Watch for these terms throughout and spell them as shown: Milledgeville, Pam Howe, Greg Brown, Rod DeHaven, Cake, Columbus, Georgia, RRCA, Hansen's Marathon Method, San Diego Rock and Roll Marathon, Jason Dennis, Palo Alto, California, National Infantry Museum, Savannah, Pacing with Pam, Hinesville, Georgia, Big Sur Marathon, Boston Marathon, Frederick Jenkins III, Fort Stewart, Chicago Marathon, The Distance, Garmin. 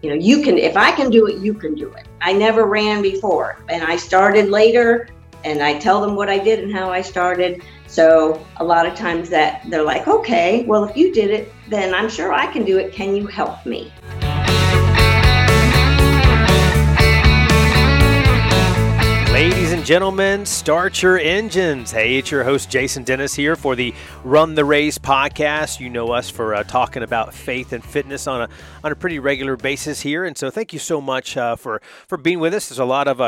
You know, you can, if I can do it, you can do it. I never ran before, and I started later, and I tell them what I did and how I started. So a lot of times that they're like, okay, well, if you did it, then I'm sure I can do it. Can you help me? Ladies and gentlemen, start your engines. Hey, it's your host, Jason Dennis, here for the Run the Race podcast. You know us for talking about faith and fitness on a pretty regular basis here. And so thank you so much for being with us. There's a lot of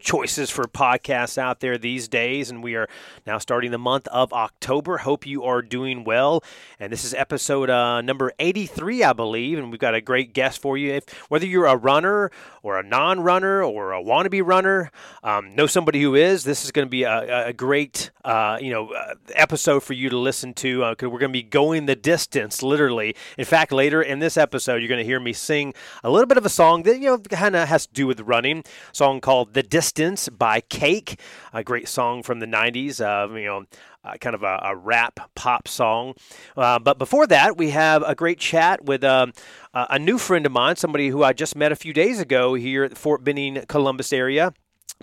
choices for podcasts out there these days, and we are now starting the month of October. Hope you are doing well. And this is episode number 83, I believe, and we've got a great guest for you. Whether you're a runner or a non-runner or a wannabe runner, know somebody who is. This is going to be a great episode for you to listen to, because we're going to be going the distance, literally. In fact, later in this episode, you're going to hear me sing a little bit of a song that, you know, kind of has to do with running. A song called "The Distance" by Cake, a great song from the 90s. Kind of a rap pop song. But before that, we have a great chat with a new friend of mine, somebody who I just met a few days ago here at the Fort Benning, Columbus area.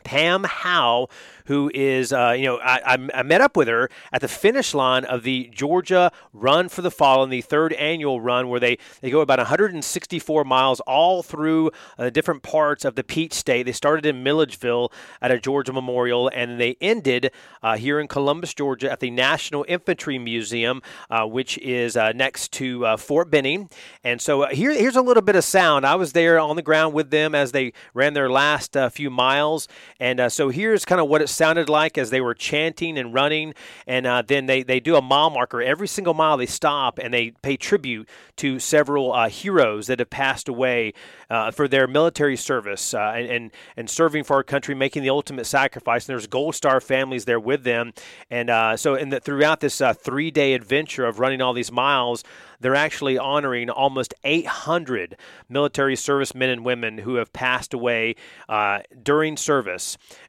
Pam Howe, who is, I met up with her at the finish line of the Georgia Run for the Fallen, the third annual run, where they go about 164 miles all through different parts of the Peach State. They started in Milledgeville at a Georgia memorial, and they ended here in Columbus, Georgia, at the National Infantry Museum, which is next to Fort Benning. And so here's a little bit of sound. I was there on the ground with them as they ran their last few miles, and so here's kind of what it sounded like as they were chanting and running, and then they do a mile marker. Every single mile they stop, and they pay tribute to several heroes that have passed away for their military service and serving for our country, making the ultimate sacrifice. And there's Gold Star families there with them, and throughout this 3-day adventure of running all these miles, they're actually honoring almost 800 military servicemen and women who have passed away during service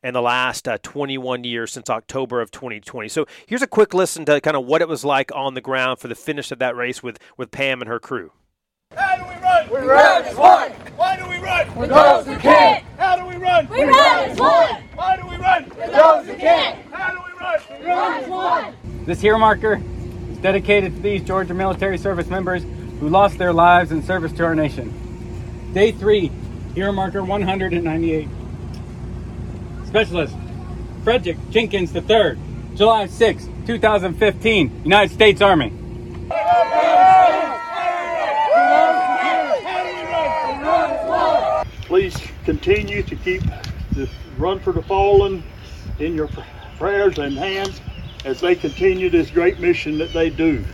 in the last 21 years since October of 2020. So here's a quick listen to kind of what it was like on the ground for the finish of that race with Pam and her crew. How do we run? We run as one. Why do we run? Because we can. How do we run? We run as one. Why do we run? Because we can. How do we run? We run as one. This here marker is dedicated to these Georgia military service members who lost their lives in service to our nation. Day 3, here marker 198. Specialist Frederick Jenkins III, July 6, 2015, United States Army. Please continue to keep the Run for the Fallen in your prayers and hands as they continue this great mission that they do.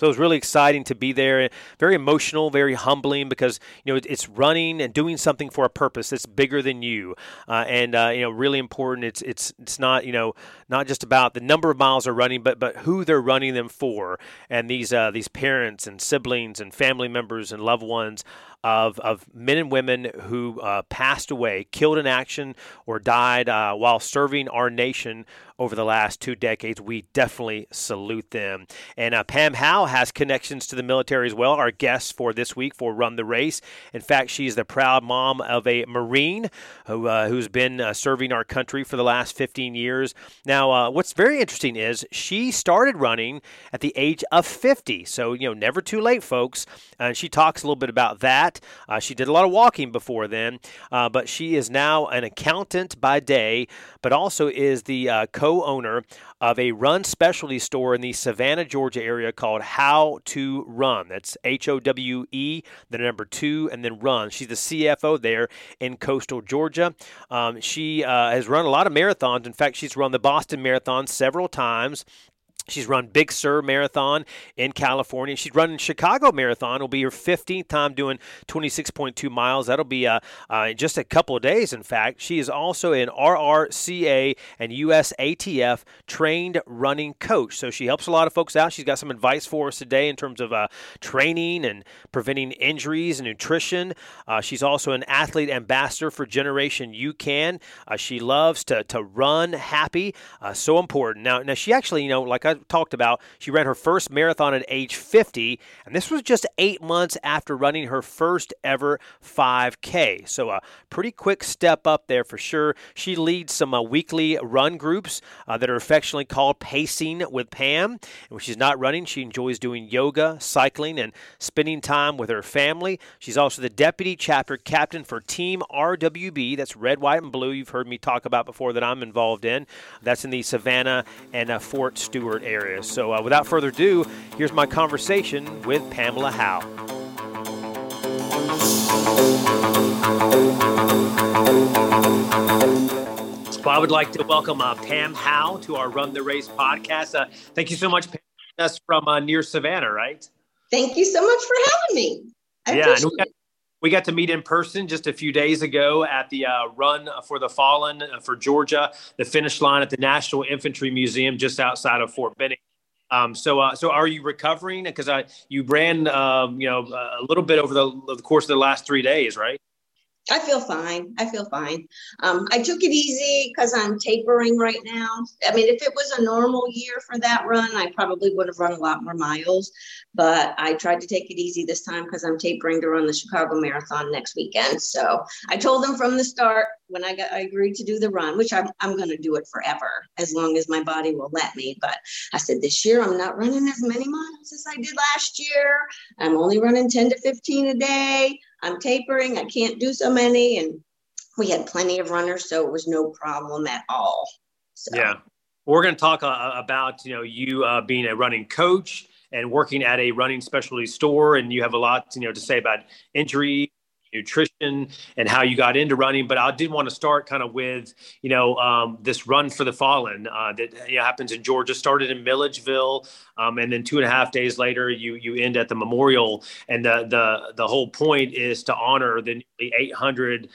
So it was really exciting to be there, very emotional, very humbling, because, you know, it's running and doing something for a purpose that's bigger than you, really important. It's not, you know, not just about the number of miles they're running, but who they're running them for, and these parents and siblings and family members and loved ones of men and women who passed away, killed in action, or died while serving our nation over the last 2 decades. We definitely salute them. And Pam Howe has connections to the military as well, our guest for this week for Run the Race. In fact, she's the proud mom of a Marine who's been serving our country for the last 15 years. Now, what's very interesting is she started running at the age of 50, so, you know, never too late, folks. And she talks a little bit about that. She did a lot of walking before then, but she is now an accountant by day, but also is the co-owner of a run specialty store in the Savannah, Georgia area called How to Run. That's HOWE, the number 2, and then Run. She's the CFO there in coastal Georgia. She has run a lot of marathons. In fact, she's run the Boston Marathon several times. She's run Big Sur Marathon in California. She's running Chicago Marathon. It'll be her 15th time doing 26.2 miles. That'll be just a couple of days, in fact. She is also an RRCA and USATF trained running coach. So she helps a lot of folks out. She's got some advice for us today in terms of training and preventing injuries and nutrition. She's also an athlete ambassador for Generation UCAN. She loves to run happy. So important. Now, she actually, you know, like I I talked about, she ran her first marathon at age 50, and this was just 8 months after running her first ever 5K. So a pretty quick step up there for sure. She leads some weekly run groups that are affectionately called Pacing with Pam. And when she's not running, she enjoys doing yoga, cycling, and spending time with her family. She's also the deputy chapter captain for Team RWB. That's Red, White, and Blue. You've heard me talk about before that I'm involved in. That's in the Savannah and Fort Stewart area. So without further ado, here's my conversation with Pamela Howe. Well, I would like to welcome Pam Howe to our Run the Race podcast. Thank you so much, Pam. That's from near Savannah, right? Thank you so much for having me. We got to meet in person just a few days ago at the Run for the Fallen for Georgia, the finish line at the National Infantry Museum just outside of Fort Benning. So are you recovering? Because you ran, a little bit over the course of the last 3 days, right? I feel fine. I took it easy because I'm tapering right now. I mean, if it was a normal year for that run, I probably would have run a lot more miles. But I tried to take it easy this time because I'm tapering to run the Chicago Marathon next weekend. So I told them from the start when I agreed to do the run, which I'm going to do it forever as long as my body will let me. But I said this year I'm not running as many miles as I did last year. I'm only running 10 to 15 a day. I'm tapering. I can't do so many. And we had plenty of runners, so it was no problem at all. So. Yeah. We're going to talk about, you being a running coach and working at a running specialty store. And you have a lot, to say about injury, nutrition, and how you got into running. But I did want to start kind of with, this Run for the Fallen that happens in Georgia, started in Milledgeville. And then 2.5 days later, you end at the memorial. And the whole point is to honor the nearly 800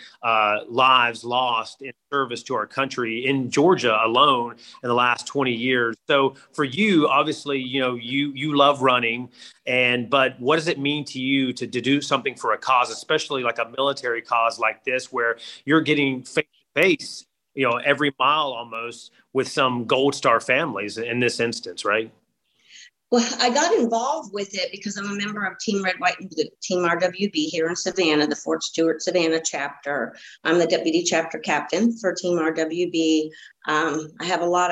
lives lost in service to our country in Georgia alone in the last 20 years. So for you, obviously, you love running. But what does it mean to you to do something for a cause, especially like a military cause like this, where you're getting face-to-face, every mile almost with some Gold Star families in this instance, right? Well, I got involved with it because I'm a member of Team Red, White, and Blue, Team RWB here in Savannah, the Fort Stewart Savannah chapter. I'm the deputy chapter captain for Team RWB. I have a lot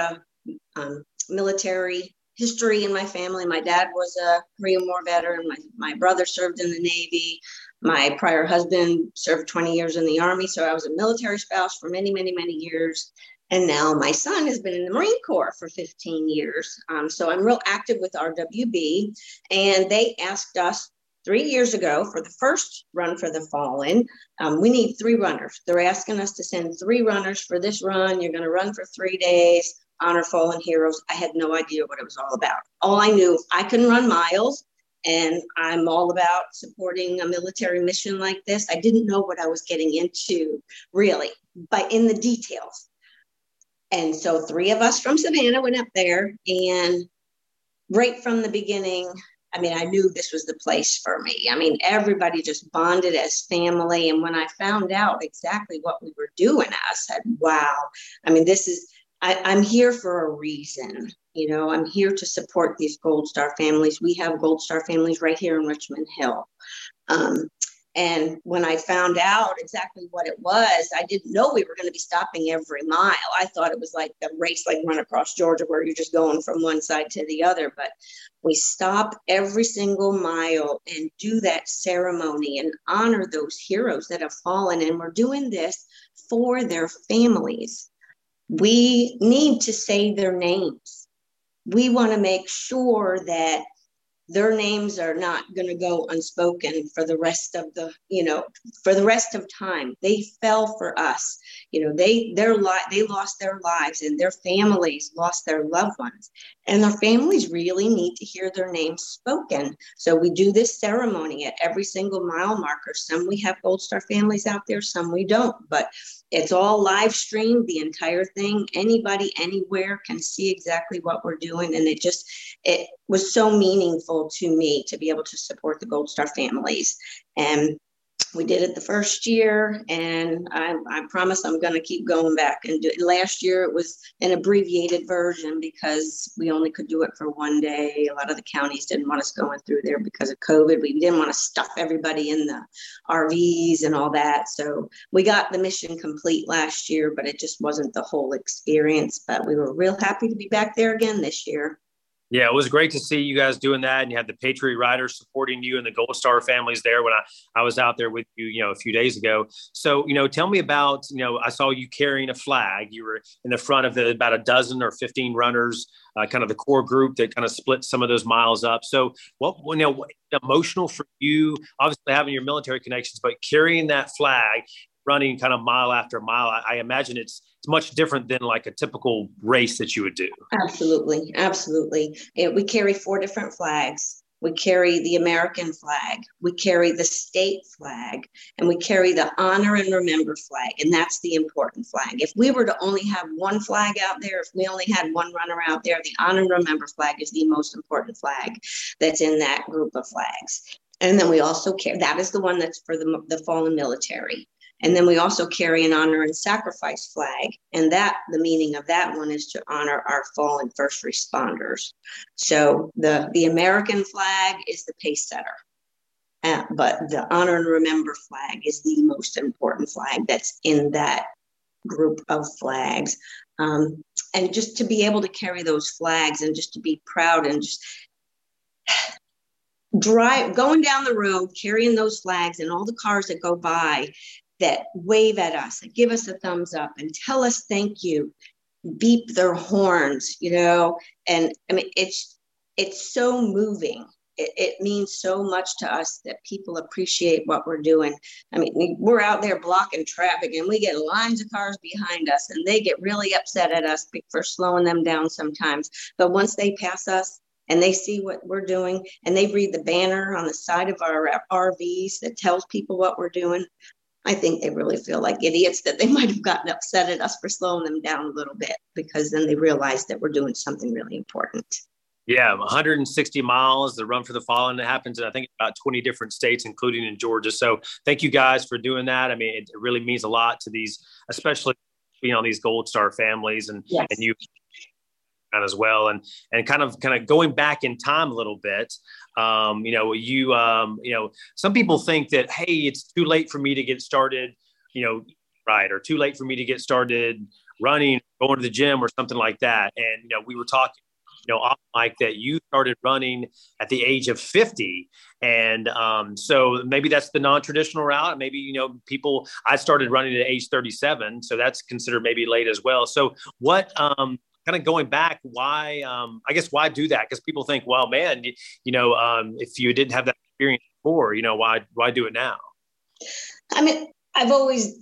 of military history in my family. My dad was a Korean War veteran. My brother served in the Navy. My prior husband served 20 years in the Army. So I was a military spouse for many, many, many years. And now my son has been in the Marine Corps for 15 years. So I'm real active with RWB. And they asked us 3 years ago for the first Run for the Fallen. We need three runners. They're asking us to send three runners for this run. You're going to run for 3 days, honor fallen heroes. I had no idea what it was all about. All I knew, I couldn't run miles. And I'm all about supporting a military mission like this. I didn't know what I was getting into, really, but in the details. And so three of us from Savannah went up there, and right from the beginning, I mean, I knew this was the place for me. I mean, everybody just bonded as family. And when I found out exactly what we were doing, I said, wow, I mean, this is, I'm here for a reason. I'm here to support these Gold Star families. We have Gold Star families right here in Richmond Hill. And when I found out exactly what it was, I didn't know we were going to be stopping every mile. I thought it was like a race, like Run Across Georgia, where you're just going from one side to the other. But we stop every single mile and do that ceremony and honor those heroes that have fallen. And we're doing this for their families. We need to say their names. We want to make sure that their names are not going to go unspoken for the rest of time. They fell for us. They lost their lives, and their families lost their loved ones, and their families really need to hear their names spoken. So we do this ceremony at every single mile marker. Some we have Gold Star families out there, some we don't, but it's all live streamed, the entire thing. Anybody, anywhere can see exactly what we're doing. And it was so meaningful to me to be able to support the Gold Star families. And We did it the first year, and I promise I'm going to keep going back and do it. Last year it was an abbreviated version because we only could do it for one day. A lot of the counties didn't want us going through there because of COVID. We didn't want to stuff everybody in the RVs and all that. So we got the mission complete last year, but it just wasn't the whole experience. But we were real happy to be back there again this year. Yeah, it was great to see you guys doing that. And you had the Patriot Riders supporting you and the Gold Star families there when I was out there with you, a few days ago. So, tell me about, I saw you carrying a flag. You were in the front of about a dozen or 15 runners, kind of the core group that kind of split some of those miles up. So what emotional for you, obviously having your military connections, but carrying that flag, running kind of mile after mile, I imagine it's much different than like a typical race that you would do. Absolutely. Absolutely. We carry four different flags. We carry the American flag, we carry the state flag, and we carry the honor and remember flag. And that's the important flag. If we were to only have one flag out there, if we only had one runner out there, the honor and remember flag is the most important flag that's in that group of flags. And then we also carry, that is the one that's for the fallen military. And then we also carry an honor and sacrifice flag. And the meaning of that one is to honor our fallen first responders. So the American flag is the pace setter. But the honor and remember flag is the most important flag that's in that group of flags. And just to be able to carry those flags and just to be proud and just... going down the road, carrying those flags and all the cars that go by, that wave at us and give us a thumbs up and tell us thank you, beep their horns, and I mean, it's so moving. It means so much to us that people appreciate what we're doing. I mean, we're out there blocking traffic and we get lines of cars behind us and they get really upset at us for slowing them down sometimes. But once they pass us, and they see what we're doing, and they read the banner on the side of our RVs that tells people what we're doing, I think they really feel like idiots that they might have gotten upset at us for slowing them down a little bit, because then they realize that we're doing something really important. Yeah, 160 miles, the Run for the Fallen, that happens in, I think, about 20 different states, including in Georgia. So thank you guys for doing that. I mean, it really means a lot to these, especially, these Gold Star families and, yes. And you as well. And kind of going back in time a little bit, some people think that, hey, it's too late for me to get started, right. Or too late for me to get started running, going to the gym or something like that. And, we were talking, off mic that you started running at the age of 50. And so maybe that's the non-traditional route. Maybe, I started running at age 37. So that's considered maybe late as well. So what, kind of going back, why, I guess, why do that? Because people think, well, man, if you didn't have that experience before, why do it now? I mean, I've always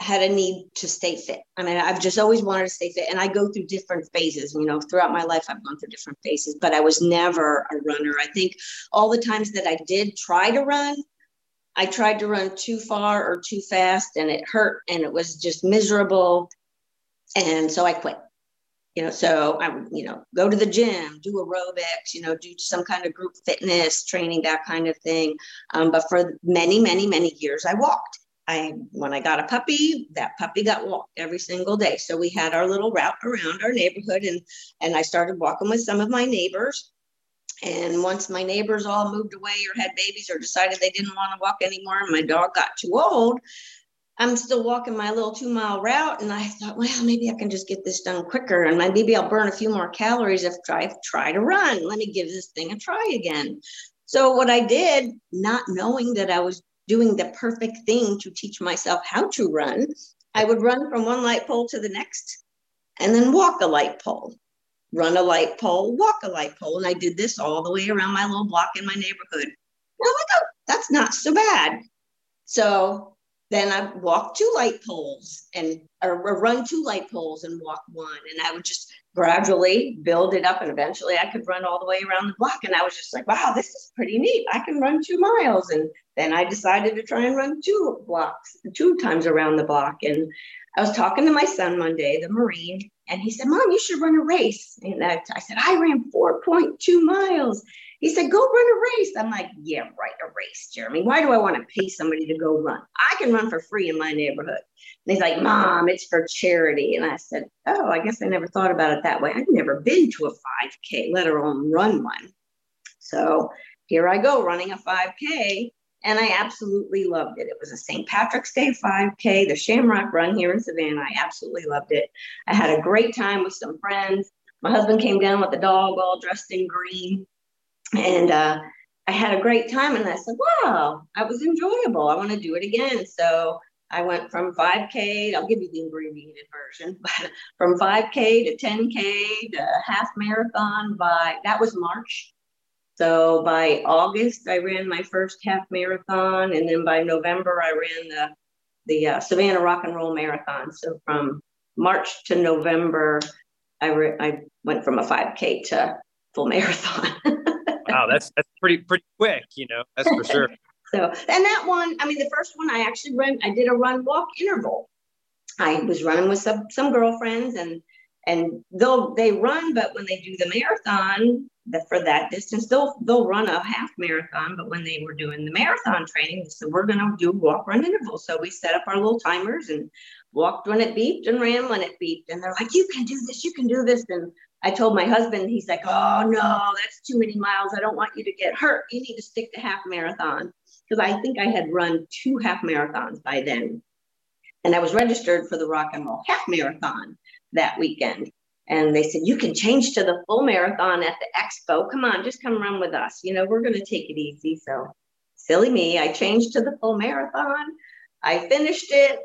had a need to stay fit. I mean, I've just always wanted to stay fit. And I go through different phases, throughout my life, I've gone through different phases, but I was never a runner. I think all the times that I did try to run, I tried to run too far or too fast, and it hurt, and it was just miserable. And so I quit. So I would, go to the gym, do aerobics, do some kind of group fitness training, that kind of thing. But for many, many, many years, I walked. When I got a puppy, that puppy got walked every single day. So we had our little route around our neighborhood, and I started walking with some of my neighbors. And once my neighbors all moved away or had babies or decided they didn't want to walk anymore, and my dog got too old, I'm still walking my little 2-mile route. And I thought, well, maybe I can just get this done quicker. And maybe I'll burn a few more calories if I try to run. Let me give this thing a try again. So what I did, not knowing that I was doing the perfect thing to teach myself how to run, I would run from one light pole to the next and then walk a light pole, run a light pole, walk a light pole. And I did this all the way around my little block in my neighborhood. Oh my God, that's not so bad. So then I'd walk 2 light poles or run 2 light poles and walk 1. And I would just gradually build it up. And eventually I could run all the way around the block. And I was just like, wow, this is pretty neat. I can run 2 miles. And then I decided to try and run 2 times around the block. And I was talking to my son one day, the Marine, and he said, Mom, you should run a race. And I said, I ran 4.2 miles. He said, go run a race. I'm like, yeah, right, a race, Jeremy. Why do I want to pay somebody to go run? I can run for free in my neighborhood. And he's like, Mom, it's for charity. And I said, oh, I guess I never thought about it that way. I've never been to a 5K, let alone run one. So here I go running a 5K. And I absolutely loved it. It was a St. Patrick's Day 5K, the Shamrock Run here in Savannah. I absolutely loved it. I had a great time with some friends. My husband came down with the dog all dressed in green. And I had a great time. And I said, wow, I was enjoyable. I want to do it again. So I went from 5K, I'll give you the abbreviated version, but from 5K to 10K to half marathon that was March. So by August, I ran my first half marathon. And then by November, I ran the Savannah Rock and Roll Marathon. So from March to November, I went from a 5K to full marathon. Wow, that's pretty quick, you know, that's for sure. So, and that one, I mean, the first one I actually did a run walk interval. I was running with some girlfriends and they'll, they run, but when they do the marathon for that distance, they'll run a half marathon. But when they were doing the marathon training, they said, we're going to do walk run interval. So we set up our little timers and walked when it beeped and ran when it beeped. And they're like, you can do this, you can do this. And I told my husband, he's like, oh no, that's too many miles. I don't want you to get hurt. You need to stick to half marathon. Because I think I had run two half marathons by then. And I was registered for the Rock and Roll Half Marathon that weekend. And they said, you can change to the full marathon at the expo. Come on, just come run with us. You know, we're going to take it easy. So silly me, I changed to the full marathon. I finished it.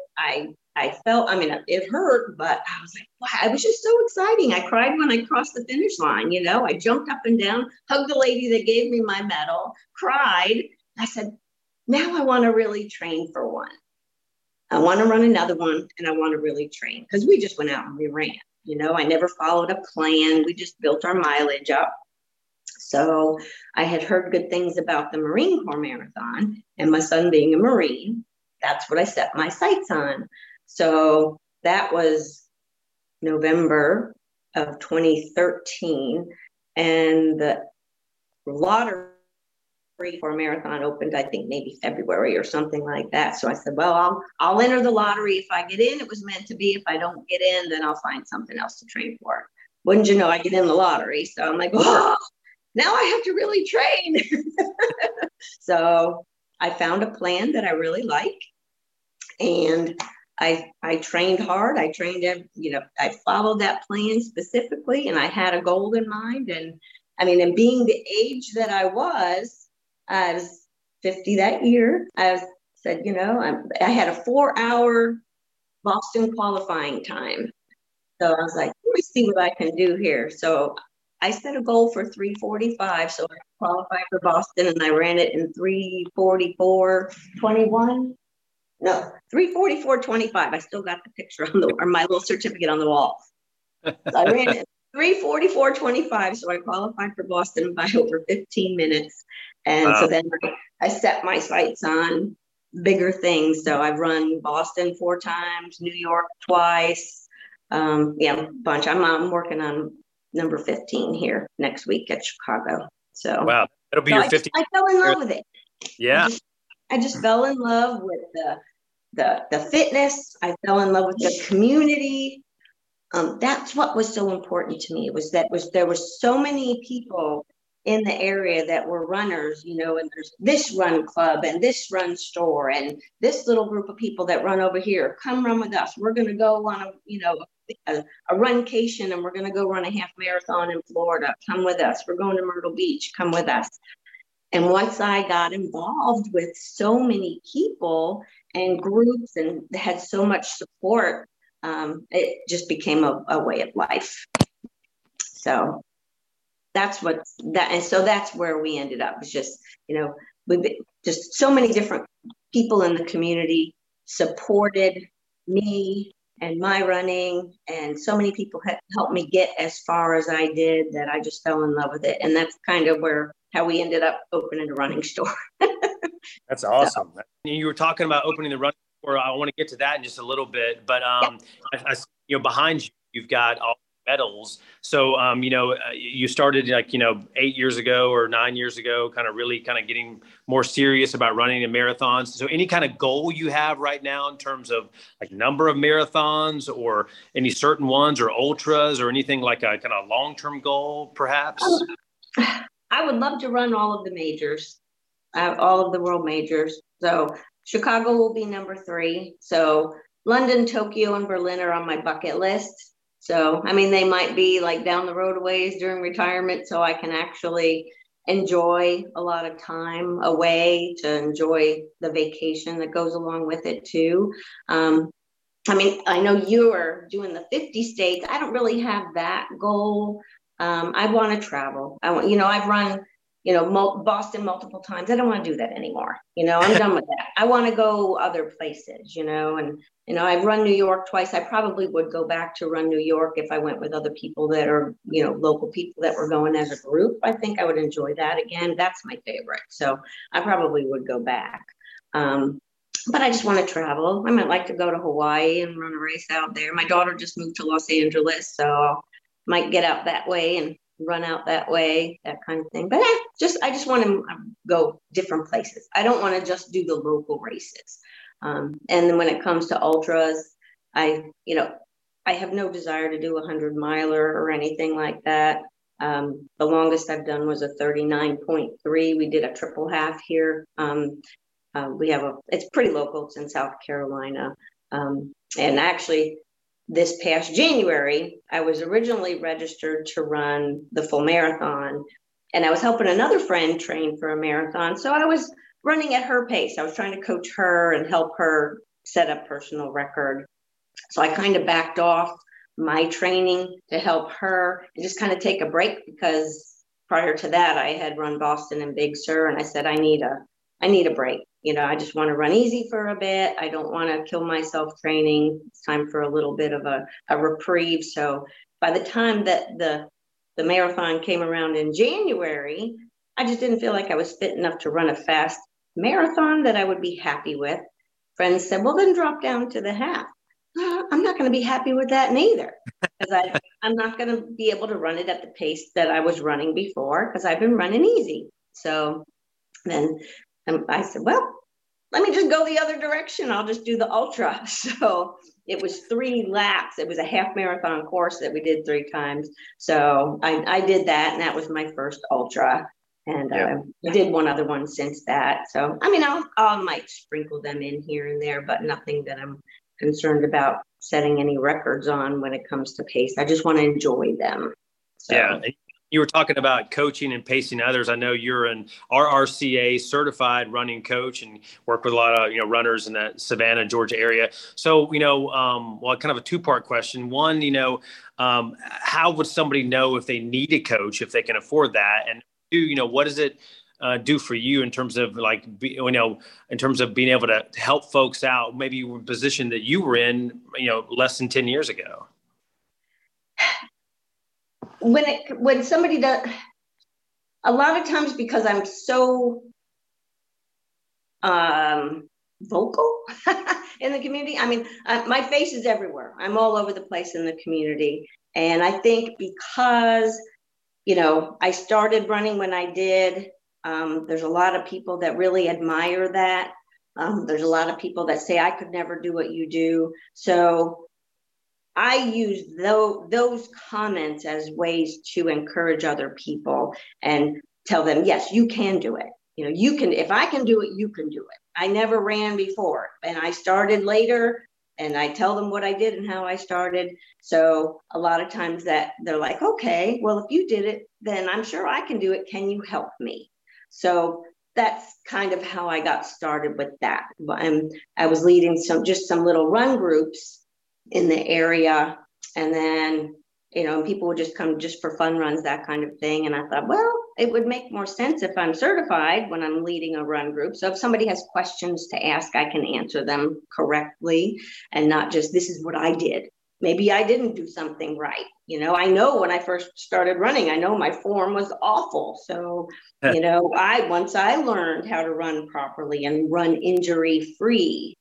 I felt, I mean, it hurt, but I was like, wow, it was just so exciting. I cried when I crossed the finish line. You know, I jumped up and down, hugged the lady that gave me my medal, cried. I said, now I want to really train for one. I want to run another one, and I want to really train, because we just went out and we ran. You know, I never followed a plan. We just built our mileage up. So I had heard good things about the Marine Corps Marathon, and my son being a Marine, that's what I set my sights on. So that was November of 2013. And the lottery for a marathon opened, I think maybe February or something like that. So I said, well, I'll enter the lottery. If I get in, it was meant to be. If I don't get in, then I'll find something else to train for. Wouldn't you know, I get in the lottery. So I'm like, oh, now I have to really train. So I found a plan that I really like. And I trained hard. I trained, you know, I followed that plan specifically, and I had a goal in mind. And I mean, and being the age that I was 50 that year. I said, you know, I had a 4-hour Boston qualifying time. So I was like, let me see what I can do here. So I set a goal for 3:45. So I qualified for Boston, and I ran it in 3:44:21. No, 3:44:25. I still got the picture or my little certificate on the wall. So I ran it 3:44:25. So I qualified for Boston by over 15 minutes. And wow. So then I set my sights on bigger things. So I've run Boston 4 times, New York twice. Yeah, a bunch. I'm working on number 15 here next week at Chicago. So wow, that'll be your 50. I fell in love with it. Yeah. I just fell in love with the fitness. I fell in love with the community. That's what was so important to me, was that was there were so many people in the area that were runners, you know, and there's this run club and this run store and this little group of people that run over here. Come run with us. We're going to go on a runcation, and we're going to go run a half marathon in Florida. Come with us. We're going to Myrtle Beach. Come with us. And once I got involved with so many people and groups and had so much support, it just became a way of life. So that's what that, and so that's where we ended up. It's just, you know, with just so many different people in the community supported me and my running, and so many people helped me get as far as I did that I just fell in love with it. And that's kind of how we ended up opening a running store. That's awesome. So, you were talking about opening the running store. I want to get to that in just a little bit, but I, you know, behind you, you've got all medals. So, you started 8 years ago or 9 years ago, really getting more serious about running and marathons. So any kind of goal you have right now in terms of like number of marathons or any certain ones or ultras or anything like a kind of long-term goal, perhaps? I would love to run all of the majors, all of the world majors. So Chicago will be number 3. So London, Tokyo, and Berlin are on my bucket list. So, I mean, they might be like down the road a ways during retirement, so I can actually enjoy a lot of time away to enjoy the vacation that goes along with it too. I mean, I know you are doing the 50 states. I don't really have that goal. I want to travel. I've run, Boston multiple times. I don't want to do that anymore. I'm done with that. I want to go other places, and I've run New York twice. I probably would go back to run New York if I went with other people that are, local people that were going as a group. I think I would enjoy that again. That's my favorite. So I probably would go back. But I just want to travel. I might like to go to Hawaii and run a race out there. My daughter just moved to Los Angeles, so I might get out that way and run out that way, that kind of thing. But I just want to go different places. I don't want to just do the local races. And then when it comes to ultras, I have no desire to do 100-miler or anything like that. The longest I've done was a 39.3. We did a triple half here. It's pretty local. It's in South Carolina. And actually, this past January, I was originally registered to run the full marathon, and I was helping another friend train for a marathon. So I was running at her pace. I was trying to coach her and help her set a personal record. So I kind of backed off my training to help her and just kind of take a break, because prior to that, I had run Boston and Big Sur, and I said, I need a break. I just want to run easy for a bit. I don't want to kill myself training. It's time for a little bit of a reprieve. So by the time that the marathon came around in January, I just didn't feel like I was fit enough to run a fast marathon that I would be happy with. Friends said, well, then drop down to the half. I'm not going to be happy with that neither, because I'm not going to be able to run it at the pace that I was running before, because I've been running easy. So then I said, well, let me just go the other direction. I'll just do the ultra. So it was 3 laps. It was a half marathon course that we did 3 times. So I did that, and that was my first ultra. And I did one other one since that. So, I might sprinkle them in here and there, but nothing that I'm concerned about setting any records on when it comes to pace. I just want to enjoy them. So. Yeah. You were talking about coaching and pacing others. I know you're an RRCA certified running coach and work with a lot of runners in that Savannah, Georgia area. So, kind of a 2-part question. One, how would somebody know if they need a coach, if they can afford that? And two, what does it do for you in terms of being able to help folks out? Maybe you were in a position that you were in, less than 10 years ago. When somebody does, a lot of times, because I'm so vocal in the community. My face is everywhere. I'm all over the place in the community. And I think because, I started running when I did, there's a lot of people that really admire that. There's a lot of people that say, I could never do what you do. So I use those comments as ways to encourage other people and tell them, yes, you can do it. You can, if I can do it, you can do it. I never ran before, and I started later, and I tell them what I did and how I started. So a lot of times that they're like, okay, well, if you did it, then I'm sure I can do it. Can you help me? So that's kind of how I got started with that. I was leading some little run groups in the area, and then people would just come just for fun runs, that kind of thing. And I thought, well, it would make more sense if I'm certified when I'm leading a run group, so if somebody has questions to ask, I can answer them correctly and not just, this is what I did, maybe I didn't do something right. I know when I first started running, I know my form was awful. So I learned how to run properly and run injury free,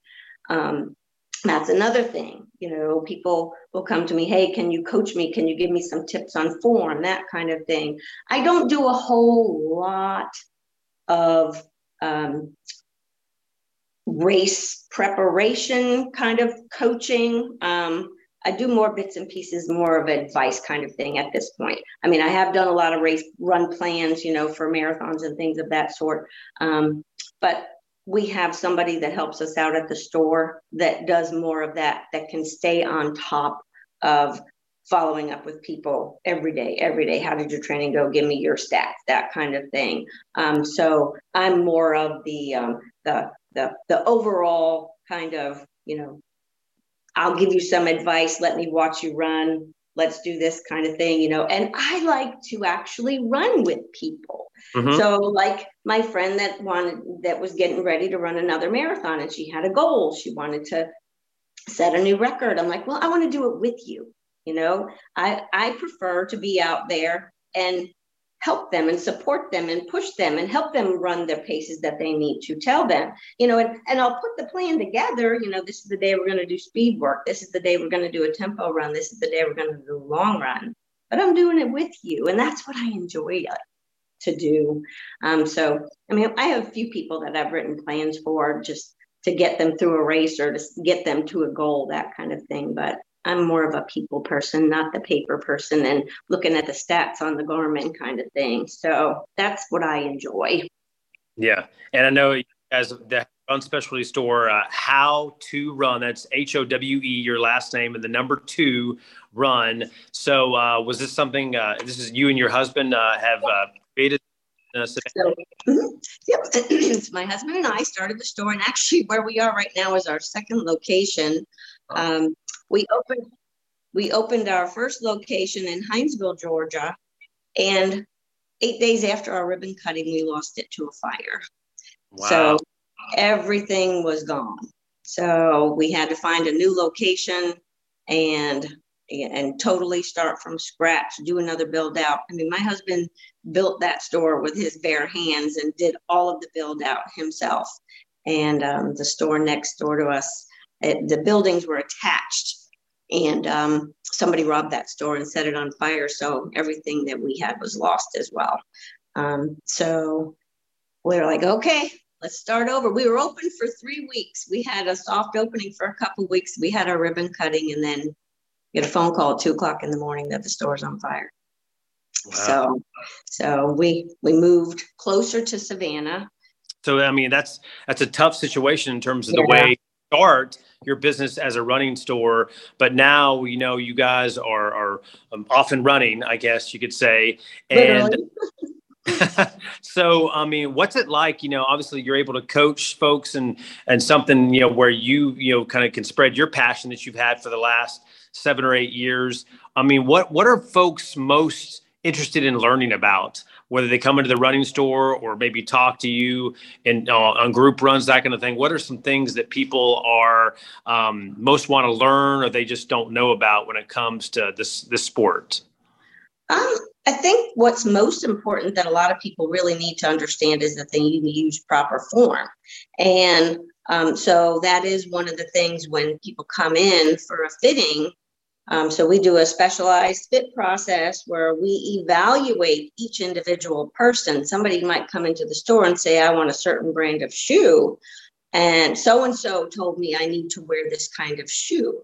That's another thing. You know, people will come to me, hey, can you coach me? Can you give me some tips on form? That kind of thing. I don't do a whole lot of race preparation kind of coaching. I do more bits and pieces, more of advice kind of thing at this point. I mean, I have done a lot of race run plans, you know, for marathons and things of that sort. But we have somebody that helps us out at the store that does more of that, that can stay on top of following up with people every day. How did your training go? Give me your stats, that kind of thing. So I'm more of the overall kind of, you know, I'll give you some advice. Let me watch you run. Let's do this kind of thing, you know, and I like to actually run with people. Mm-hmm. So like my friend that was getting ready to run another marathon, and she had a goal. She wanted to set a new record. I'm like, well, I want to do it with you. You know, I prefer to be out there and help them and support them and push them and help them run their paces that they need to tell them, you know, and I'll put the plan together. You know, this is the day we're going to do speed work. This is the day we're going to do a tempo run. This is the day we're going to do a long run, but I'm doing it with you. And that's what I enjoy to do. So, I mean, I have a few people that I've written plans for just to get them through a race or to get them to a goal, that kind of thing. But I'm more of a people person, not the paper person, and looking at the stats on the Garmin kind of thing. So that's what I enjoy. Yeah. And I know you guys have that run specialty store, How to Run. That's HOWE, your last name, and the number 2 Run. So was this something, this is you and your husband have created? Yep. My husband and I started the store, and actually where we are right now is our second location. We opened our first location in Hinesville, Georgia, and 8 days after our ribbon cutting, we lost it to a fire. Wow. So everything was gone. So we had to find a new location and totally start from scratch, do another build out. I mean, my husband built that store with his bare hands and did all of the build out himself. And the store next door to us, the buildings were attached, and somebody robbed that store and set it on fire. So everything that we had was lost as well. So we were like, okay, let's start over. We were open for 3 weeks. We had a soft opening for a couple of weeks. We had our ribbon cutting, and then get a phone call at 2:00 in the morning that the store's on fire. Wow. So we moved closer to Savannah. So, I mean, that's a tough situation in terms of the way start your business as a running store, but now, you know, you guys are off and running, I guess you could say. And so, I mean, what's it like, you know, obviously you're able to coach folks and something, you know, where you kind of can spread your passion that you've had for the last 7 or 8 years. I mean, what are folks most interested in learning about, whether they come into the running store or maybe talk to you and on group runs, that kind of thing? What are some things that people are most want to learn, or they just don't know about when it comes to this sport? I think what's most important that a lot of people really need to understand is that they need to use proper form. And so that is one of the things when people come in for a fitting. So we do a specialized fit process where we evaluate each individual person. Somebody might come into the store and say, I want a certain brand of shoe, and so-and-so told me I need to wear this kind of shoe.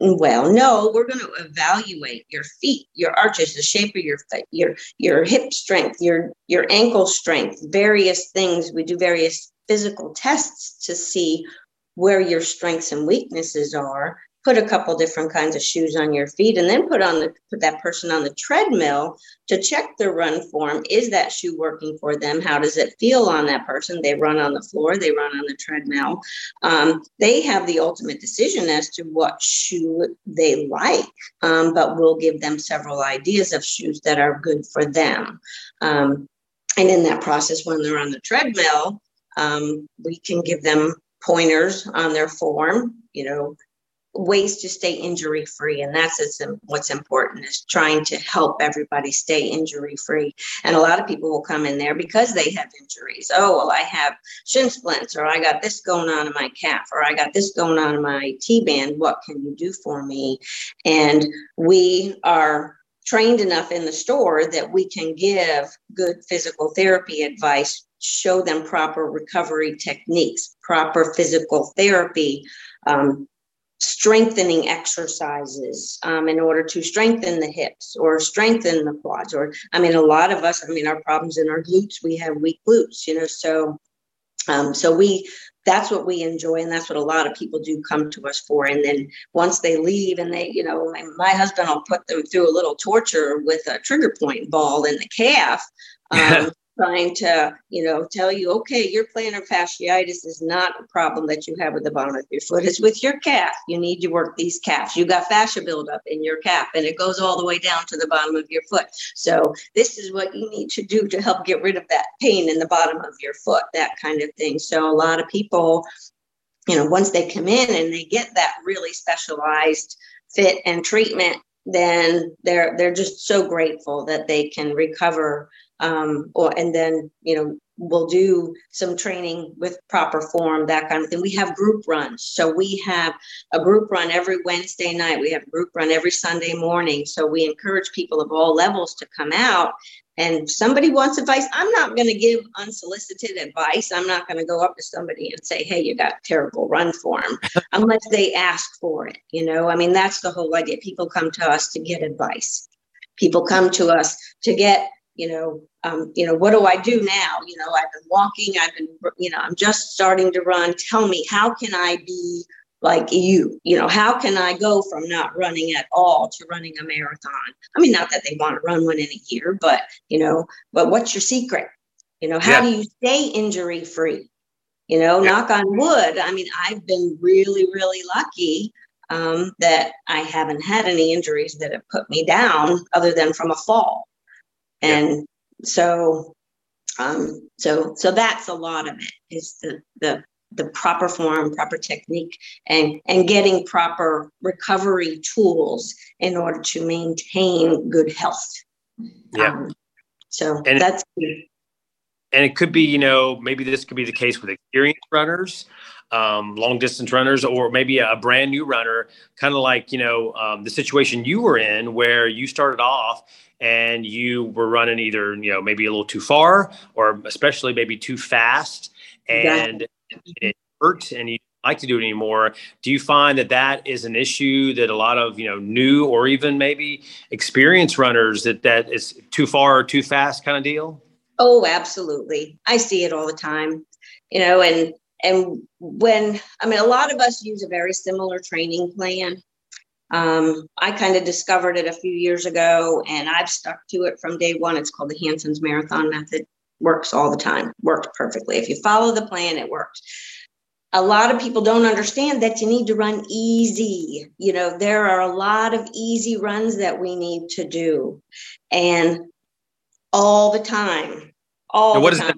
Well, no, we're going to evaluate your feet, your arches, the shape of your foot, your hip strength, your ankle strength, various things. We do various physical tests to see where your strengths and weaknesses are. Put a couple different kinds of shoes on your feet, and then put that person on the treadmill to check their run form. Is that shoe working for them? How does it feel on that person? They run on the floor, they run on the treadmill. They have the ultimate decision as to what shoe they like, but we'll give them several ideas of shoes that are good for them. And in that process, when they're on the treadmill, we can give them pointers on their form, you know, ways to stay injury free. And that's what's important, is trying to help everybody stay injury free. And a lot of people will come in there because they have injuries. Oh, well, I have shin splints, or I got this going on in my calf, or I got this going on in my T-band. What can you do for me? And we are trained enough in the store that we can give good physical therapy advice, show them proper recovery techniques, proper physical therapy, strengthening exercises in order to strengthen the hips or strengthen the quads. Or, I mean, a lot of us, I mean, our problems in our glutes, we have weak glutes, you know, so that's what we enjoy. And that's what a lot of people do come to us for. And then once they leave and they, you know, my husband will put them through a little torture with a trigger point ball in the calf, trying to, you know, tell you, okay, your plantar fasciitis is not a problem that you have with the bottom of your foot. It's with your calf. You need to work these calves. You got fascia buildup in your calf, and it goes all the way down to the bottom of your foot. So this is what you need to do to help get rid of that pain in the bottom of your foot, that kind of thing. So a lot of people, you know, once they come in and they get that really specialized fit and treatment, then they're just so grateful that they can recover. And then, you know, we'll do some training with proper form, that kind of thing. We have group runs. So we have a group run every Wednesday night. We have a group run every Sunday morning. So we encourage people of all levels to come out. And somebody wants advice. I'm not going to give unsolicited advice. I'm not going to go up to somebody and say, hey, you got a terrible run form, unless they ask for it. You know, I mean, that's the whole idea. People come to us to get advice. People come to us to get, you know, what do I do now? You know, I've been walking, you know, I'm just starting to run. Tell me, how can I be like you? You know, how can I go from not running at all to running a marathon? I mean, not that they want to run one in a year, but, you know, but what's your secret? You know, how do you stay injury free? You know, knock on wood. I mean, I've been really, really lucky that I haven't had any injuries that have put me down other than from a fall. And so that's a lot of it, is the proper form, proper technique, and getting proper recovery tools in order to maintain good health. And it could be, you know, maybe this could be the case with experienced runners, long distance runners, or maybe a brand new runner, kind of like, you know, the situation you were in where you started off and you were running either, you know, maybe a little too far, or especially maybe too fast, and it hurt and you don't like to do it anymore. Do you find that that is an issue that a lot of, you know, new or even maybe experienced runners, that is too far or too fast kind of deal? Oh, absolutely. I see it all the time, you know, and when, I mean, a lot of us use a very similar training plan. I kind of discovered it a few years ago, and I've stuck to it from day one. It's called the Hansen's Marathon Method. Works all the time. Worked perfectly. If you follow the plan, it works. A lot of people don't understand that you need to run easy. You know, there are a lot of easy runs that we need to do, and all the time. What does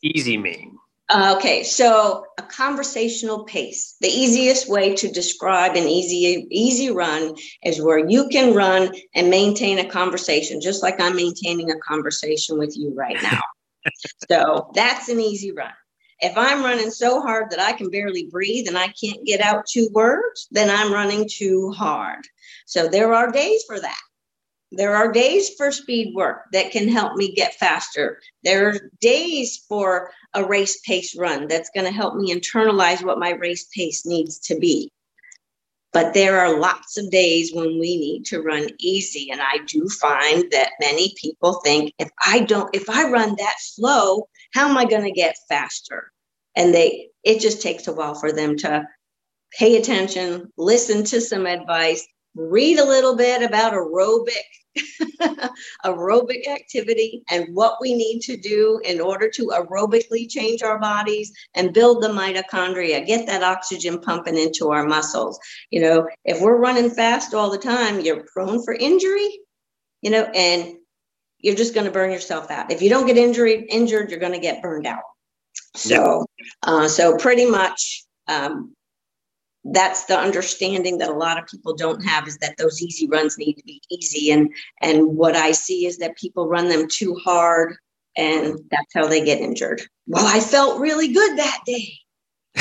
easy mean? Okay, so a conversational pace. The easiest way to describe an easy run is where you can run and maintain a conversation, just like I'm maintaining a conversation with you right now. So that's an easy run. If I'm running so hard that I can barely breathe and I can't get out two words, then I'm running too hard. So there are days for that. There are days for speed work that can help me get faster. There are days for a race pace run that's going to help me internalize what my race pace needs to be. But there are lots of days when we need to run easy. And I do find that many people think, if I run that slow, how am I going to get faster? And it just takes a while for them to pay attention, listen to some advice, read a little bit about aerobic activity and what we need to do in order to aerobically change our bodies and build the mitochondria, get that oxygen pumping into our muscles. You know, if we're running fast all the time, you're prone for injury, you know, and you're just going to burn yourself out. If you don't get injured, you're going to get burned out. So pretty much, that's the understanding that a lot of people don't have, is that those easy runs need to be easy. And what I see is that people run them too hard, and that's how they get injured. Well, I felt really good that day.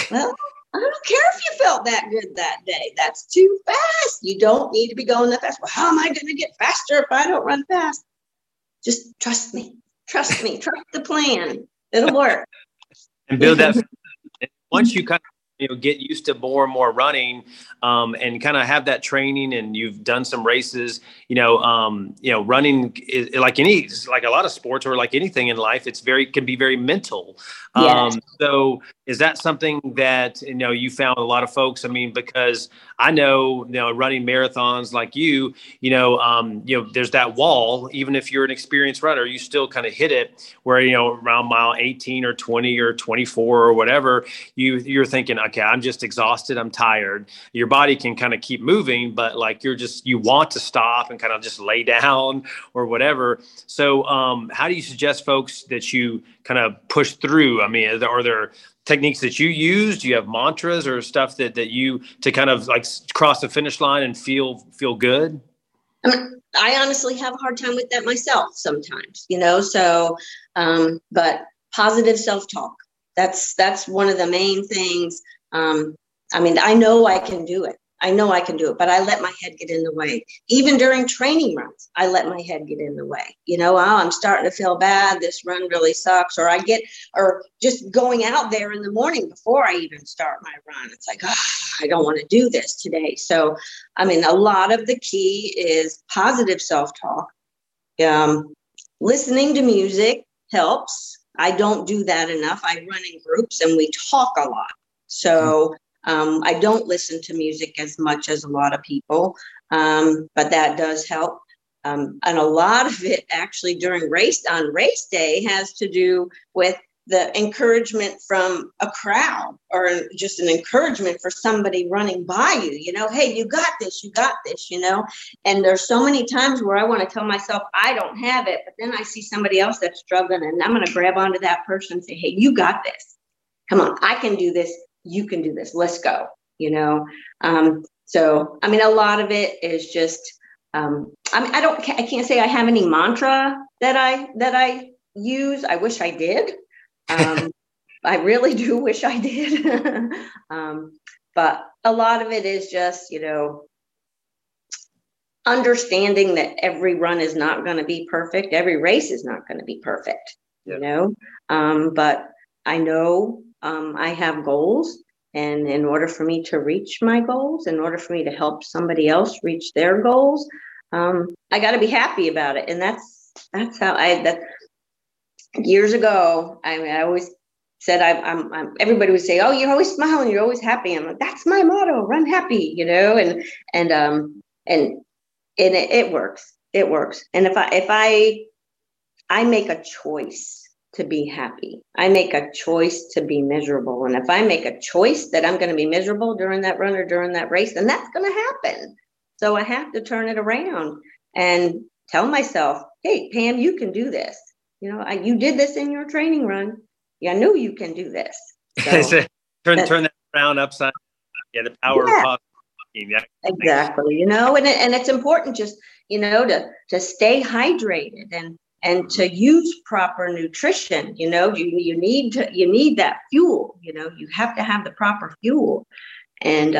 Well, I don't care if you felt that good that day. That's too fast. You don't need to be going that fast. Well, how am I going to get faster if I don't run fast? Just trust me. Trust me. Trust the plan. It'll work. And build that. Once you kind of get used to more and more running, and kind of have that training, and you've done some races, running is like like a lot of sports or like anything in life, it can be very mental. Yes. So is that something that, you found a lot of folks, because I know, running marathons like there's that wall, even if you're an experienced runner, you still kind of hit it where, around mile 18 or 20 or 24 or whatever, you're thinking, okay, I'm just exhausted. I'm tired. Your body can kind of keep moving, but like, you want to stop and kind of just lay down or whatever. So how do you suggest folks that you kind of push through? Are there techniques that you use? Do you have mantras or stuff that you to kind of like cross the finish line and feel good? I honestly have a hard time with that myself sometimes, so, but positive self-talk, that's one of the main things. I know I can do it. But I let my head get in the way. Even during training runs, I let my head get in the way. I'm starting to feel bad. This run really sucks. Or just going out there in the morning before I even start my run, it's like, I don't want to do this today. So, a lot of the key is positive self-talk. Listening to music helps. I don't do that enough. I run in groups and we talk a lot. So I don't listen to music as much as a lot of people, but that does help. And a lot of it actually on race day has to do with the encouragement from a crowd, or just an encouragement for somebody running by you, hey, you got this. And there's so many times where I want to tell myself I don't have it, but then I see somebody else that's struggling and I'm going to grab onto that person and say, hey, you got this. Come on, I can do this. You can do this. Let's go. A lot of it is just, I can't say I have any mantra that I use. I wish I did. I really do wish I did. But a lot of it is just, understanding that every run is not going to be perfect. Every race is not going to be perfect, but I know, I have goals, and in order for me to reach my goals, in order for me to help somebody else reach their goals, I got to be happy about it. And that's how years ago, I always said, everybody would say, oh, you're always smiling. You're always happy. I'm like, that's my motto, run happy, and it works. It works. And if I make a choice to be happy. I make a choice to be miserable. And if I make a choice that I'm going to be miserable during that run or during that race, then that's going to happen. So I have to turn it around and tell myself, hey, Pam, you can do this. You did this in your training run. Yeah, I knew you can do this. So turn that around upside. Yeah, the power of positive. Yeah. Exactly. And it's important just, to stay hydrated and to use proper nutrition. You need that fuel, you have to have the proper fuel. And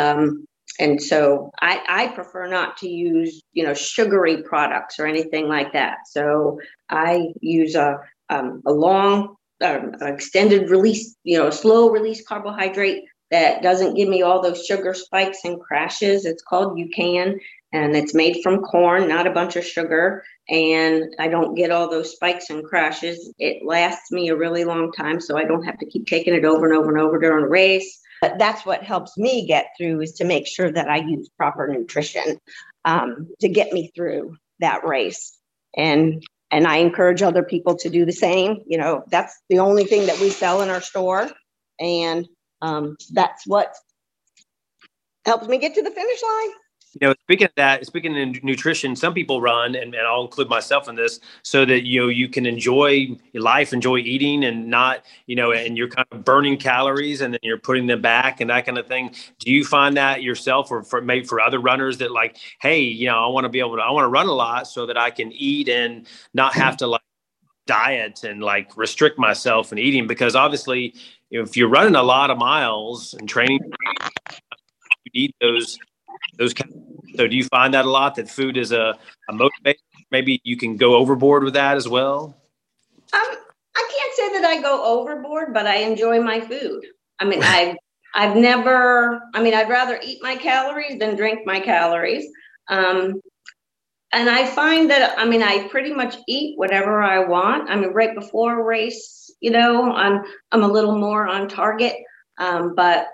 so I prefer not to use, sugary products or anything like that. So I use extended release, slow release carbohydrate that doesn't give me all those sugar spikes and crashes. It's called UCAN. And it's made from corn, not a bunch of sugar. And I don't get all those spikes and crashes. It lasts me a really long time, so I don't have to keep taking it over and over and over during a race. But that's what helps me get through, is to make sure that I use proper nutrition to get me through that race. And I encourage other people to do the same. That's the only thing that we sell in our store. And that's what helps me get to the finish line. You know, speaking of that, speaking of nutrition, some people run, and I'll include myself in this, so that, you know, you can enjoy life, enjoy eating, and not, you know, and you're kind of burning calories and then you're putting them back and that kind of thing. Do you find that yourself, or for, maybe for other runners that like, hey, you know, I want to be able to, I want to run a lot so that I can eat and not have to like diet and like restrict myself and eating? Because obviously if you're running a lot of miles and training, you need those kind of, so do you find that a lot, that food is a motivator? Maybe you can go overboard with that as well. I can't say that I go overboard, but I enjoy my food. I mean, I've never, I mean, I'd rather eat my calories than drink my calories. And I find that, I mean, I pretty much eat whatever I want. I mean, right before a race, you know, I'm a little more on target, but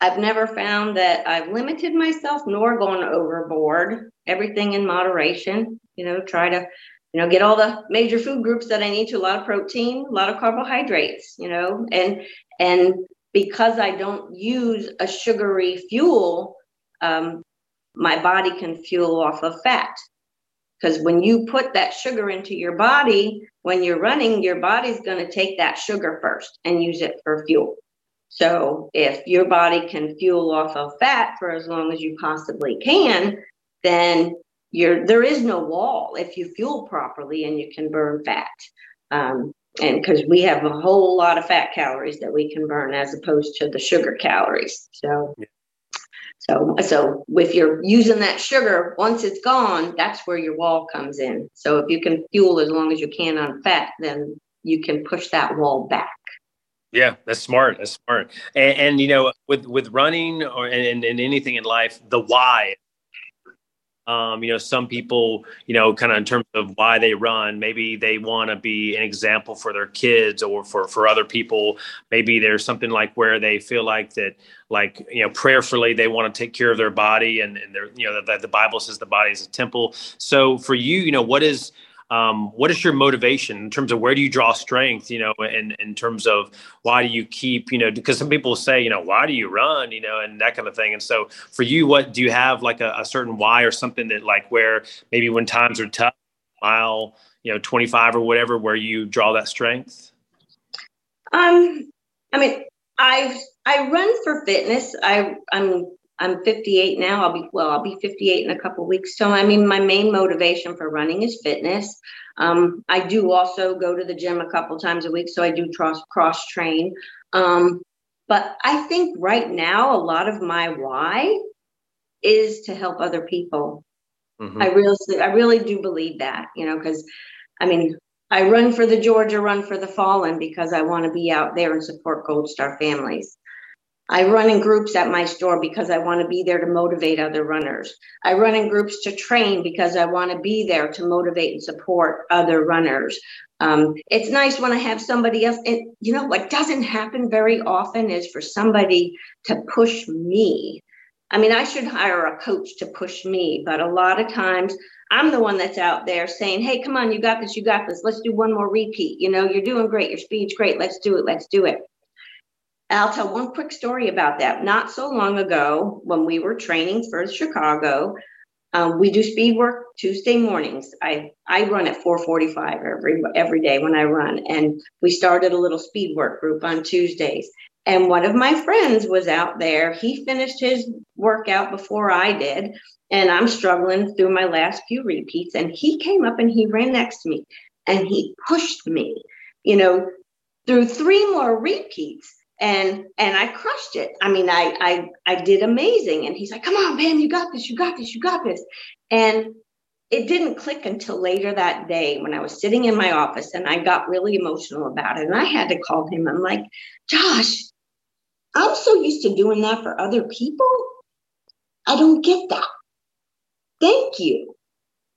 I've never found that I've limited myself nor gone overboard. Everything in moderation, you know, try to, you know, get all the major food groups that I need to, a lot of protein, a lot of carbohydrates, you know, and because I don't use a sugary fuel, my body can fuel off of fat. Because when you put that sugar into your body, when you're running, your body's going to take that sugar first and use it for fuel. So if your body can fuel off of fat for as long as you possibly can, then there is no wall if you fuel properly and you can burn fat. And because we have a whole lot of fat calories that we can burn as opposed to the sugar calories. So, yeah. So if you're using that sugar, once it's gone, that's where your wall comes in. So if you can fuel as long as you can on fat, then you can push that wall back. Yeah, that's smart. That's smart. And you know, with running or and anything in life, the why. You know, some people, you know, kind of in terms of why they run, maybe they want to be an example for their kids or for other people. Maybe there's something like where they feel like that, like, you know, prayerfully, they want to take care of their body and they're, you know, that the Bible says the body is a temple. So for you, you know, what is your motivation in terms of where do you draw strength, you know, and in terms of why do you keep, you know, because some people say, you know, why do you run, you know, and that kind of thing. And so for you, what do you have, like a certain why or something that like where maybe when times are tough, mile, you know, 25 or whatever, where you draw that strength? I mean, I run for fitness. I'm 58 now. I'll be 58 in a couple of weeks. So, I mean, my main motivation for running is fitness. I do also go to the gym a couple times a week. So I do cross train. But I think right now, a lot of my why is to help other people. Mm-hmm. I really do believe that, you know, because I mean, I run for the Georgia Run for the Fallen because I want to be out there and support Gold Star families. I run in groups at my store because I want to be there to motivate other runners. I run in groups to train because I want to be there to motivate and support other runners. It's nice when I have somebody else. And you know, what doesn't happen very often is for somebody to push me. I mean, I should hire a coach to push me, but a lot of times I'm the one that's out there saying, hey, come on, you got this, let's do one more repeat. You know, you're doing great, your speed's great, let's do it. I'll tell one quick story about that. Not so long ago, when we were training for Chicago, we do speed work Tuesday mornings. I run at 4:45 every day when I run. And we started a little speed work group on Tuesdays. And one of my friends was out there. He finished his workout before I did. And I'm struggling through my last few repeats. And he came up and he ran next to me. And he pushed me, you know, through three more repeats. And I crushed it. I mean, I did amazing. And he's like, come on, man, you got this. And it didn't click until later that day when I was sitting in my office and I got really emotional about it. And I had to call him. I'm like, Josh, I'm so used to doing that for other people. I don't get that. Thank you.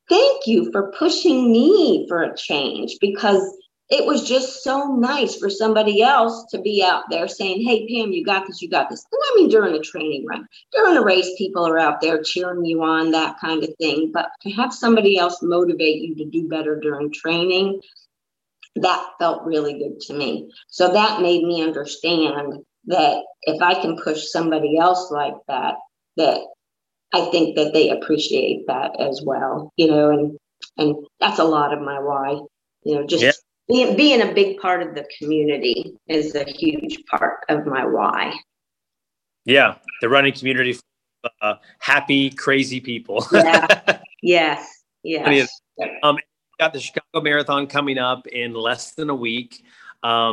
Thank you for pushing me for a change, because it was just so nice for somebody else to be out there saying, hey, Pam, you got this. And I mean, during a training run, during a race, people are out there cheering you on, that kind of thing. But to have somebody else motivate you to do better during training, that felt really good to me. So that made me understand that if I can push somebody else like that, that I think that they appreciate that as well, you know, and that's a lot of my why, you know, just being a big part of the community is a huge part of my why. Yeah. The running community, happy, crazy people. Yeah. Yes. Yes. Got the Chicago Marathon coming up in less than a week.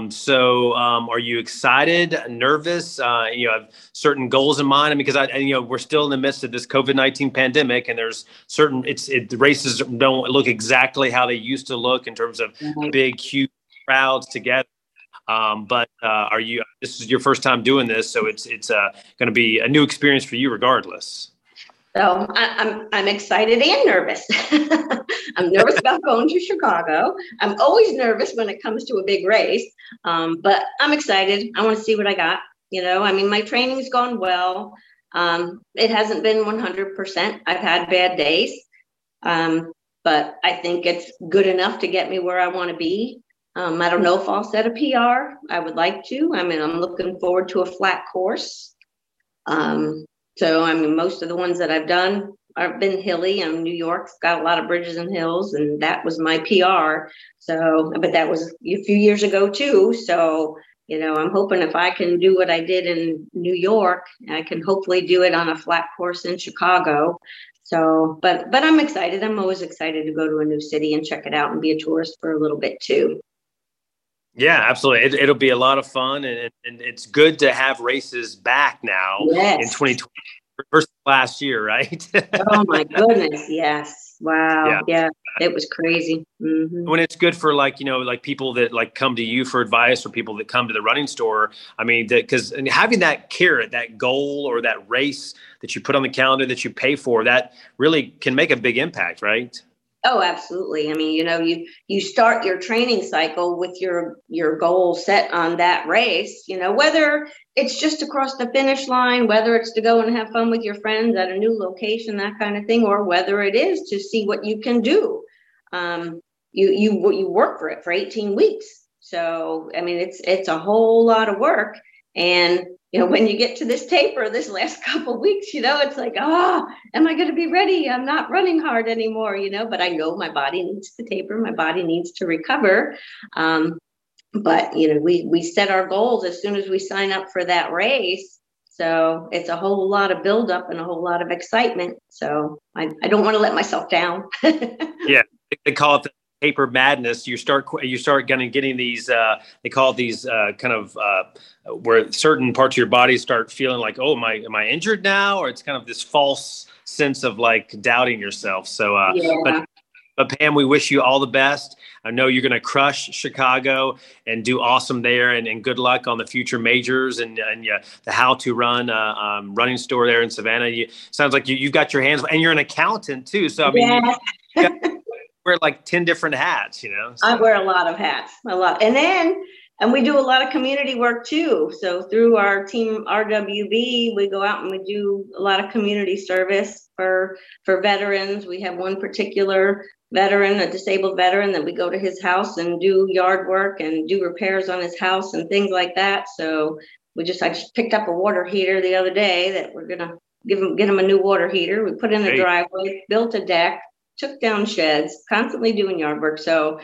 So are you excited, nervous? You know, have certain goals in mind? I mean, because we're still in the midst of this COVID-19 pandemic, and there's certain the races don't look exactly how they used to look in terms of big, huge crowds together. Are you? This is your first time doing this, so it's going to be a new experience for you, regardless. So I'm excited and nervous. I'm nervous about going to Chicago. I'm always nervous when it comes to a big race, but I'm excited. I want to see what I got. You know, I mean, my training's gone well. It hasn't been 100%. I've had bad days, but I think it's good enough to get me where I want to be. I don't know if I'll set a PR. I would like to. I mean, I'm looking forward to a flat course. So, I mean, most of the ones that I've done have been hilly. New York's got a lot of bridges and hills, and that was my PR. So, but that was a few years ago too. So, you know, I'm hoping if I can do what I did in New York, I can hopefully do it on a flat course in Chicago. So, but I'm excited. I'm always excited to go to a new city and check it out and be a tourist for a little bit too. Yeah, absolutely. It'll be a lot of fun, and it's good to have races back now in 2020 versus last year, right? Oh my goodness, yes. Wow. Yeah. It was crazy. Mm-hmm. When it's good for like people that like come to you for advice, or people that come to the running store. I mean, because having that carrot, that goal, or that race that you put on the calendar that you pay for, that really can make a big impact, right? Oh, absolutely. I mean, you know, you start your training cycle with your goal set on that race, you know, whether it's just to cross the finish line, whether it's to go and have fun with your friends at a new location, that kind of thing, or whether it is to see what you can do. You work for it for 18 weeks. So, I mean, it's a whole lot of work. And, you know, when you get to this taper, this last couple of weeks, you know, it's like, am I going to be ready? I'm not running hard anymore, you know, but I know my body needs to taper. My body needs to recover. But, you know, we set our goals as soon as we sign up for that race. So it's a whole lot of buildup and a whole lot of excitement. So I don't want to let myself down. Yeah, they call it the paper madness. You start kind of getting these, they call these kind of where certain parts of your body start feeling like, oh, am I injured now? Or it's kind of this false sense of like doubting yourself. So, but Pam, we wish you all the best. I know you're going to crush Chicago and do awesome there, and good luck on the future majors and the How to Run running store there in Savannah. Sounds like you've got your hands, and you're an accountant too. So I mean, you wear like 10 different hats, you know? So. I wear a lot of hats, a lot. And we do a lot of community work too. So through our Team RWB, we go out and we do a lot of community service for veterans. We have one particular veteran, a disabled veteran, that we go to his house and do yard work and do repairs on his house and things like that. So I just picked up a water heater the other day that we're going to get him a new water heater. We put in a driveway, built a deck, took down sheds, constantly doing yard work. So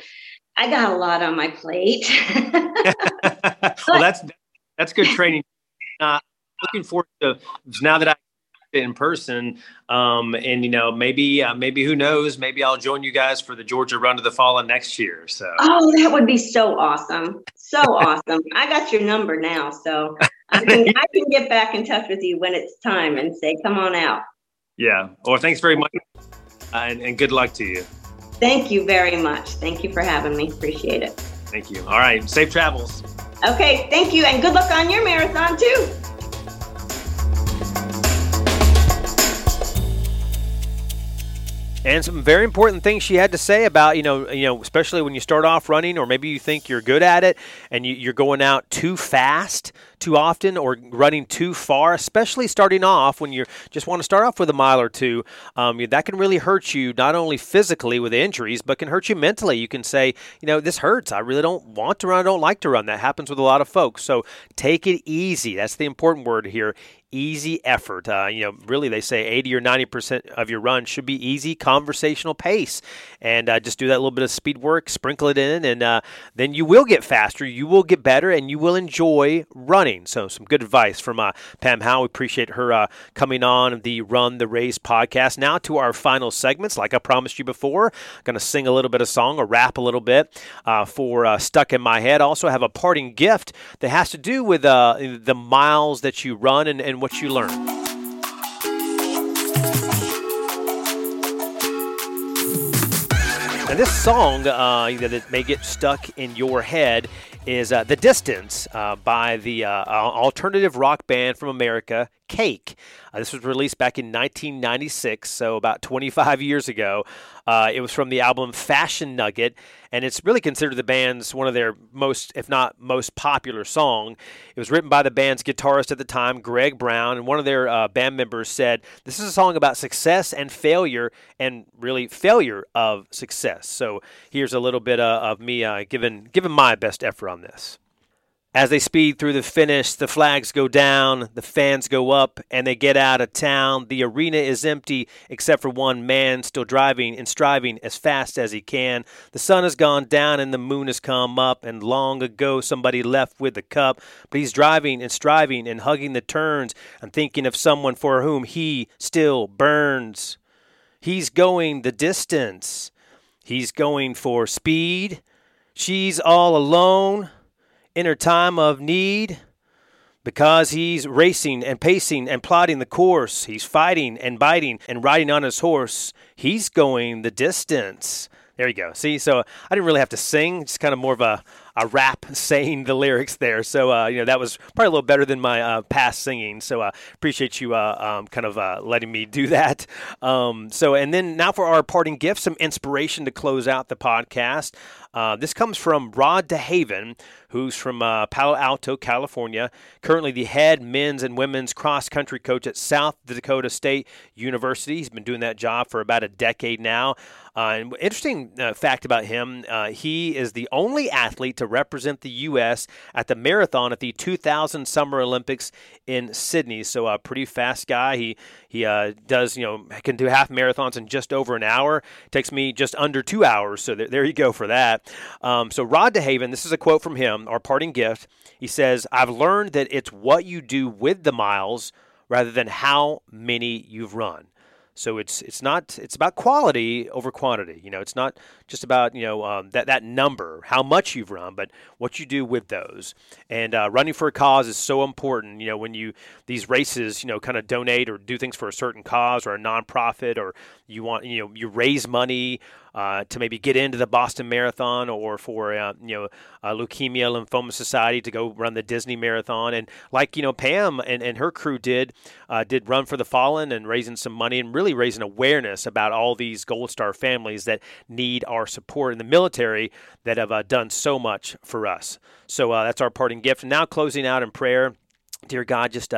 I got a lot on my plate. Well, that's good training. Looking forward to now that I did it in person, and you know, maybe who knows? Maybe I'll join you guys for the Georgia Run to the Fallen next year. So that would be so awesome, so awesome. I got your number now, so I can get back in touch with you when it's time and say, come on out. Yeah. Well, thanks very much. And good luck to you. Thank you very much. Thank you for having me. Appreciate it. Thank you. All right. Safe travels. Okay. Thank you. And good luck on your marathon too. And some very important things she had to say about, you know, especially when you start off running, or maybe you think you're good at it and you're going out too fast too often, or running too far, especially starting off when you just want to start off with a mile or two. That can really hurt you, not only physically with injuries, but can hurt you mentally. You can say, you know, this hurts. I really don't want to run. I don't like to run. That happens with a lot of folks. So take it easy. That's the important word here. easy effort. Really they say 80 or 90% of your run should be easy conversational pace. And just do that little bit of speed work, sprinkle it in, and then you will get faster, you will get better, and you will enjoy running. So some good advice from Pam Howe. We appreciate her coming on the Run the Race podcast. Now to our final segments. Like I promised you before, I'm going to sing a little bit of song or rap a little bit for Stuck in My Head. Also have a parting gift that has to do with the miles that you run and what you learn. And this song that may get stuck in your head is The Distance by the alternative rock band from America, Cake. This was released back in 1996, so about 25 years ago. It was from the album Fashion Nugget, and it's really considered the band's one of their most, if not most popular song. It was written by the band's guitarist at the time, Greg Brown, and one of their band members said, this is a song about success and failure, and really failure of success. So here's a little bit of me giving my best effort on this. As they speed through the finish, the flags go down, the fans go up, and they get out of town. The arena is empty except for one man still driving and striving as fast as he can. The sun has gone down and the moon has come up, and long ago somebody left with a cup. But he's driving and striving and hugging the turns and thinking of someone for whom he still burns. He's going the distance. He's going for speed. She's all alone in her time of need, because he's racing and pacing and plotting the course. He's fighting and biting and riding on his horse. He's going the distance. There you go. See, so I didn't really have to sing. Just kind of more of a rap saying the lyrics there. So, that was probably a little better than my past singing. So I appreciate you letting me do that. And then now for our parting gift, some inspiration to close out the podcast. This comes from Rod DeHaven, who's from Palo Alto, California, currently the head men's and women's cross-country coach at South Dakota State University. He's been doing that job for about a decade now. And interesting fact about him, he is the only athlete to represent the U.S. at the marathon at the 2000 Summer Olympics in Sydney. So a pretty fast guy. He does, can do half marathons in just over an hour. It takes me just under 2 hours. So there you go for that. So Rod DeHaven, this is a quote from him, our parting gift. He says, I've learned that it's what you do with the miles rather than how many you've run. So it's about quality over quantity. It's not just about, that number, how much you've run, but what you do with those. And running for a cause is so important. When these races, kind of donate or do things for a certain cause or a nonprofit, or you want, you raise money to maybe get into the Boston Marathon, or for, Leukemia Lymphoma Society to go run the Disney Marathon. And like, Pam and her crew did Run for the Fallen, and raising some money and really raising awareness about all these Gold Star families that need our support in the military that have done so much for us. So that's our parting gift. Now closing out in prayer. Dear God, just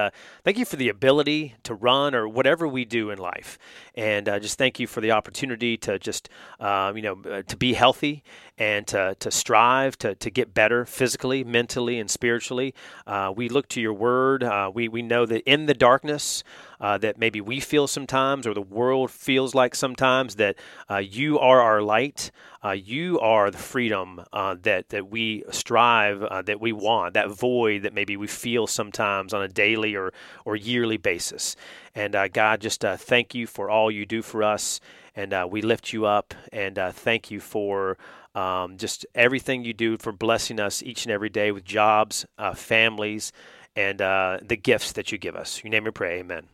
thank you for the ability to run or whatever we do in life. And just thank you for the opportunity to just, to be healthy and to strive to get better physically, mentally, and spiritually. We look to your word. We know that in the darkness that maybe we feel sometimes, or the world feels like sometimes, that you are our light. You are the freedom that we strive, that we want, that void that maybe we feel sometimes on a daily or yearly basis. And God, just thank you for all you do for us. And we lift you up, and thank you for just everything you do, for blessing us each and every day with jobs, families, and the gifts that you give us. In your name we pray, amen.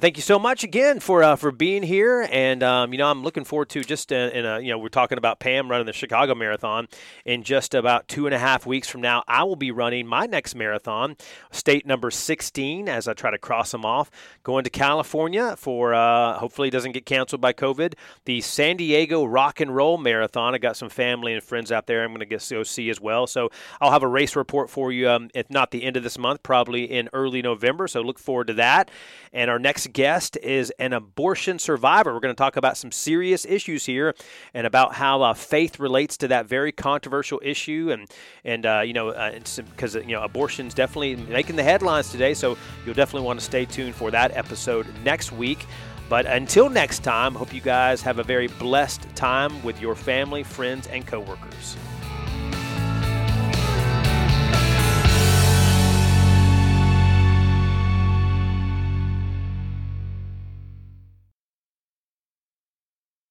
Thank you so much again for being here, and I'm looking forward to just we're talking about Pam running the Chicago Marathon in just about 2.5 weeks from now. I will be running my next marathon, state number 16, as I try to cross them off. Going to California for hopefully it doesn't get canceled by COVID. The San Diego Rock and Roll Marathon. I got some family and friends out there I'm going to go see as well. So I'll have a race report for you, if not the end of this month, probably in early November. So look forward to that. And our next next guest is an abortion survivor. We're going to talk about some serious issues here and about how faith relates to that very controversial issue. And abortion's definitely making the headlines today. So you'll definitely want to stay tuned for that episode next week. But until next time, hope you guys have a very blessed time with your family, friends, and coworkers.